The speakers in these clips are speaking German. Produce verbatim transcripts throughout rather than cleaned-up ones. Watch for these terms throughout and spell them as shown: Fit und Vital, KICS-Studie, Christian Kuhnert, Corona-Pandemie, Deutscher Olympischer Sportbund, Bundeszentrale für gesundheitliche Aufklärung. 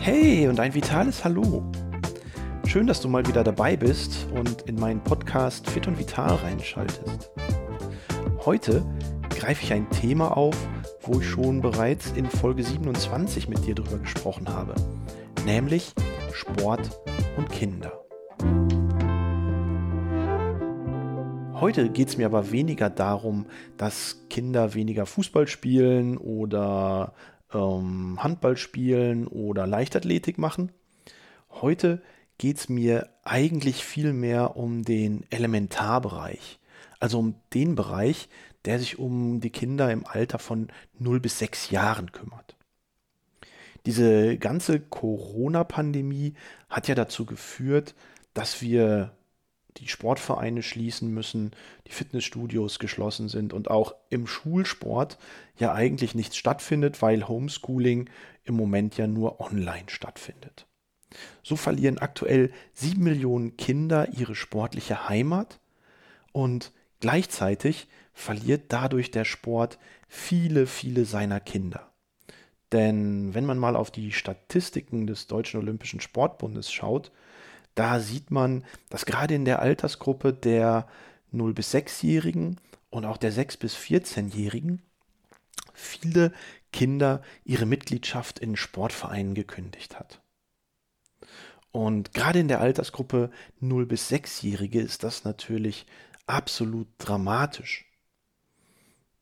Hey und ein vitales Hallo. Schön, dass du mal wieder dabei bist und in meinen Podcast Fit und Vital reinschaltest. Heute greife ich ein Thema auf, wo ich schon bereits in Folge siebenundzwanzig mit dir drüber gesprochen habe, nämlich Sport und Kinder. Heute geht es mir aber weniger darum, dass Kinder weniger Fußball spielen oder ähm, Handball spielen oder Leichtathletik machen. Heute geht es mir eigentlich viel mehr um den Elementarbereich, also um den Bereich, der sich um die Kinder im Alter von null bis sechs Jahren kümmert. Diese ganze Corona-Pandemie hat ja dazu geführt, dass wir die Sportvereine schließen müssen, die Fitnessstudios geschlossen sind und auch im Schulsport ja eigentlich nichts stattfindet, weil Homeschooling im Moment ja nur online stattfindet. So verlieren aktuell sieben Millionen Kinder ihre sportliche Heimat und gleichzeitig verliert dadurch der Sport viele, viele seiner Kinder. Denn wenn man mal auf die Statistiken des Deutschen Olympischen Sportbundes schaut, da sieht man, dass gerade in der Altersgruppe der null bis sechsjährigen und auch der sechs bis vierzehnjährigen viele Kinder ihre Mitgliedschaft in Sportvereinen gekündigt hat. Und gerade in der Altersgruppe null bis sechsjährige ist das natürlich absolut dramatisch.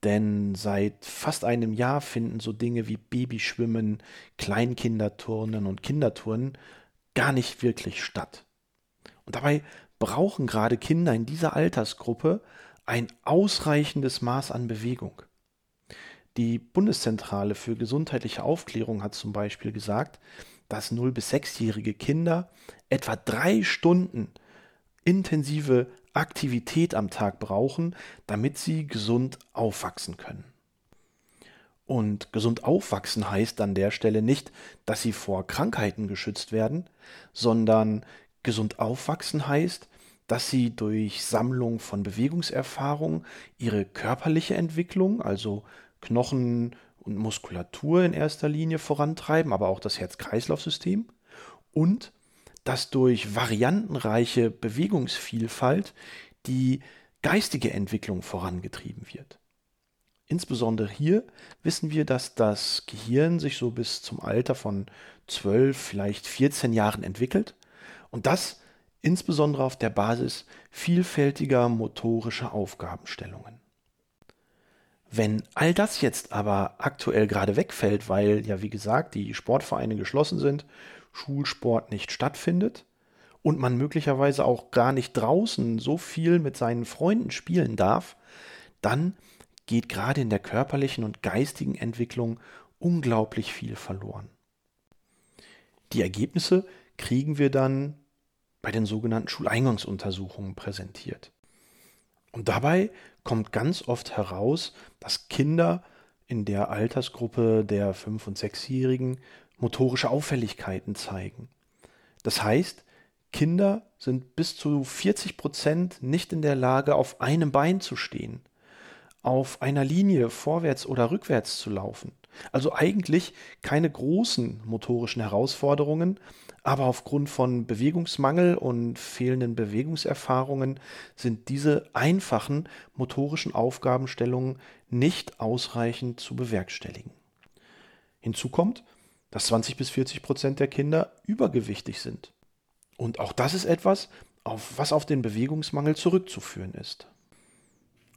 Denn seit fast einem Jahr finden so Dinge wie Babyschwimmen, Kleinkinderturnen und Kinderturnen gar nicht wirklich statt. Und dabei brauchen gerade Kinder in dieser Altersgruppe ein ausreichendes Maß an Bewegung. Die Bundeszentrale für gesundheitliche Aufklärung hat zum Beispiel gesagt, dass null bis sechsjährige Kinder etwa drei Stunden intensive Aktivität am Tag brauchen, damit sie gesund aufwachsen können. Und gesund aufwachsen heißt an der Stelle nicht, dass sie vor Krankheiten geschützt werden, sondern gesund aufwachsen heißt, dass sie durch Sammlung von Bewegungserfahrung ihre körperliche Entwicklung, also Knochen und Muskulatur in erster Linie vorantreiben, aber auch das Herz-Kreislauf-System, und dass durch variantenreiche Bewegungsvielfalt die geistige Entwicklung vorangetrieben wird. Insbesondere hier wissen wir, dass das Gehirn sich so bis zum Alter von zwölf, vielleicht vierzehn Jahren entwickelt und das insbesondere auf der Basis vielfältiger motorischer Aufgabenstellungen. Wenn all das jetzt aber aktuell gerade wegfällt, weil ja wie gesagt die Sportvereine geschlossen sind, Schulsport nicht stattfindet und man möglicherweise auch gar nicht draußen so viel mit seinen Freunden spielen darf, dann geht gerade in der körperlichen und geistigen Entwicklung unglaublich viel verloren. Die Ergebnisse kriegen wir dann bei den sogenannten Schuleingangsuntersuchungen präsentiert. Und dabei kommt ganz oft heraus, dass Kinder in der Altersgruppe der fünf- und sechsjährigen motorische Auffälligkeiten zeigen. Das heißt, Kinder sind bis zu vierzig Prozent nicht in der Lage, auf einem Bein zu stehen, auf einer Linie vorwärts oder rückwärts zu laufen. Also eigentlich keine großen motorischen Herausforderungen, aber aufgrund von Bewegungsmangel und fehlenden Bewegungserfahrungen sind diese einfachen motorischen Aufgabenstellungen nicht ausreichend zu bewerkstelligen. Hinzu kommt, dass zwanzig bis vierzig Prozent der Kinder übergewichtig sind. Und auch das ist etwas, auf was auf den Bewegungsmangel zurückzuführen ist.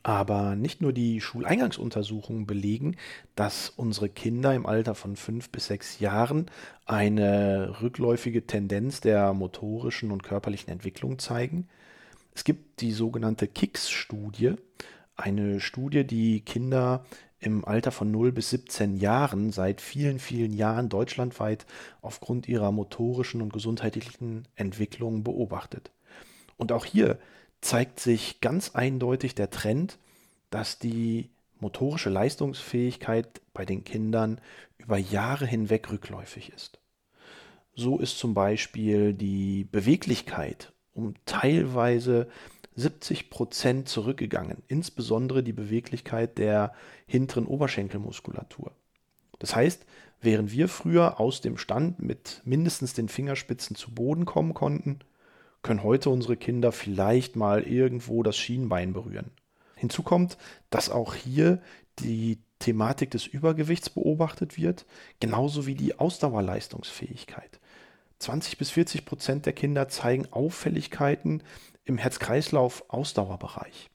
Aber nicht nur die Schuleingangsuntersuchungen belegen, dass unsere Kinder im Alter von fünf bis sechs Jahren eine rückläufige Tendenz der motorischen und körperlichen Entwicklung zeigen. Es gibt die sogenannte K I C S-Studie, eine Studie, die Kinder im Alter von null bis siebzehn Jahren seit vielen, vielen Jahren deutschlandweit aufgrund ihrer motorischen und gesundheitlichen Entwicklung beobachtet. Und auch hier zeigt sich ganz eindeutig der Trend, dass die motorische Leistungsfähigkeit bei den Kindern über Jahre hinweg rückläufig ist. So ist zum Beispiel die Beweglichkeit um teilweise siebzig Prozent zurückgegangen, insbesondere die Beweglichkeit der hinteren Oberschenkelmuskulatur. Das heißt, während wir früher aus dem Stand mit mindestens den Fingerspitzen zu Boden kommen konnten, können heute unsere Kinder vielleicht mal irgendwo das Schienbein berühren. Hinzu kommt, dass auch hier die Thematik des Übergewichts beobachtet wird, genauso wie die Ausdauerleistungsfähigkeit. zwanzig bis vierzig Prozent der Kinder zeigen Auffälligkeiten im Herz-Kreislauf-Ausdauerbereich.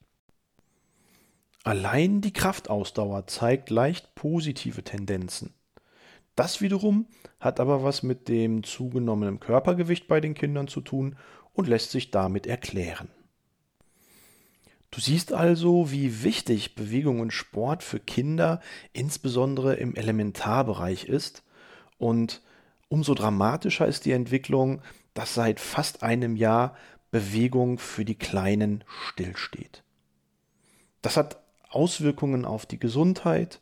Allein die Kraftausdauer zeigt leicht positive Tendenzen. Das wiederum hat aber was mit dem zugenommenen Körpergewicht bei den Kindern zu tun und lässt sich damit erklären. Du siehst also, wie wichtig Bewegung und Sport für Kinder, insbesondere im Elementarbereich, ist. Und umso dramatischer ist die Entwicklung, dass seit fast einem Jahr Bewegung für die Kleinen stillsteht. Das hat Auswirkungen auf die Gesundheit,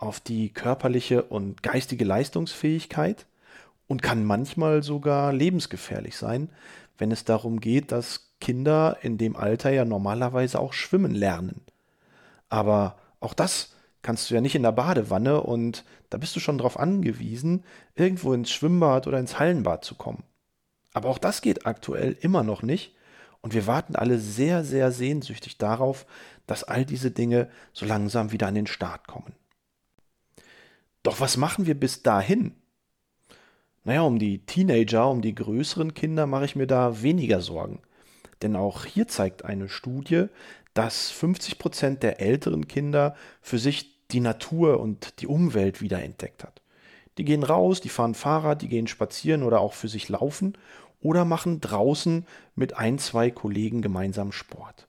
auf die körperliche und geistige Leistungsfähigkeit und kann manchmal sogar lebensgefährlich sein, wenn es darum geht, dass Kinder in dem Alter ja normalerweise auch schwimmen lernen. Aber auch das kannst du ja nicht in der Badewanne und da bist du schon darauf angewiesen, irgendwo ins Schwimmbad oder ins Hallenbad zu kommen. Aber auch das geht aktuell immer noch nicht und wir warten alle sehr, sehr sehnsüchtig darauf, dass all diese Dinge so langsam wieder an den Start kommen. Doch was machen wir bis dahin? Naja, um die Teenager, um die größeren Kinder mache ich mir da weniger Sorgen. Denn auch hier zeigt eine Studie, dass fünfzig Prozent der älteren Kinder für sich die Natur und die Umwelt wiederentdeckt hat. Die gehen raus, die fahren Fahrrad, die gehen spazieren oder auch für sich laufen oder machen draußen mit ein, zwei Kollegen gemeinsam Sport.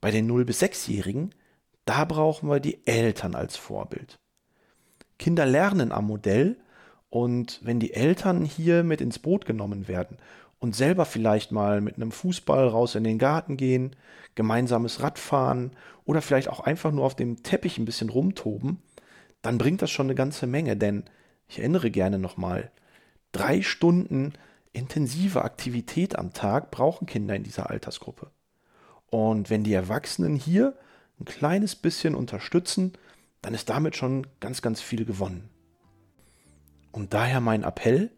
Bei den null bis sechs-Jährigen, da brauchen wir die Eltern als Vorbild. Kinder lernen am Modell und wenn die Eltern hier mit ins Boot genommen werden und selber vielleicht mal mit einem Fußball raus in den Garten gehen, gemeinsames Radfahren oder vielleicht auch einfach nur auf dem Teppich ein bisschen rumtoben, dann bringt das schon eine ganze Menge, denn ich erinnere gerne nochmal, drei Stunden intensive Aktivität am Tag brauchen Kinder in dieser Altersgruppe. Und wenn die Erwachsenen hier ein kleines bisschen unterstützen, dann ist damit schon ganz, ganz viel gewonnen. Und daher mein Appell,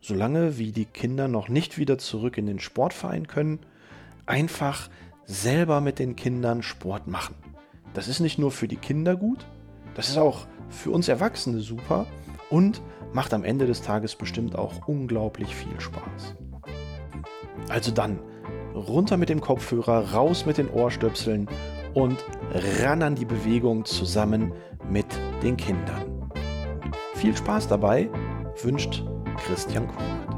solange wie die Kinder noch nicht wieder zurück in den Sportverein können, einfach selber mit den Kindern Sport machen. Das ist nicht nur für die Kinder gut, das ist auch für uns Erwachsene super und macht am Ende des Tages bestimmt auch unglaublich viel Spaß. Also dann, runter mit dem Kopfhörer, raus mit den Ohrstöpseln und ran an die Bewegung zusammen mit den Kindern. Viel Spaß dabei, wünscht Christian Kuhnert.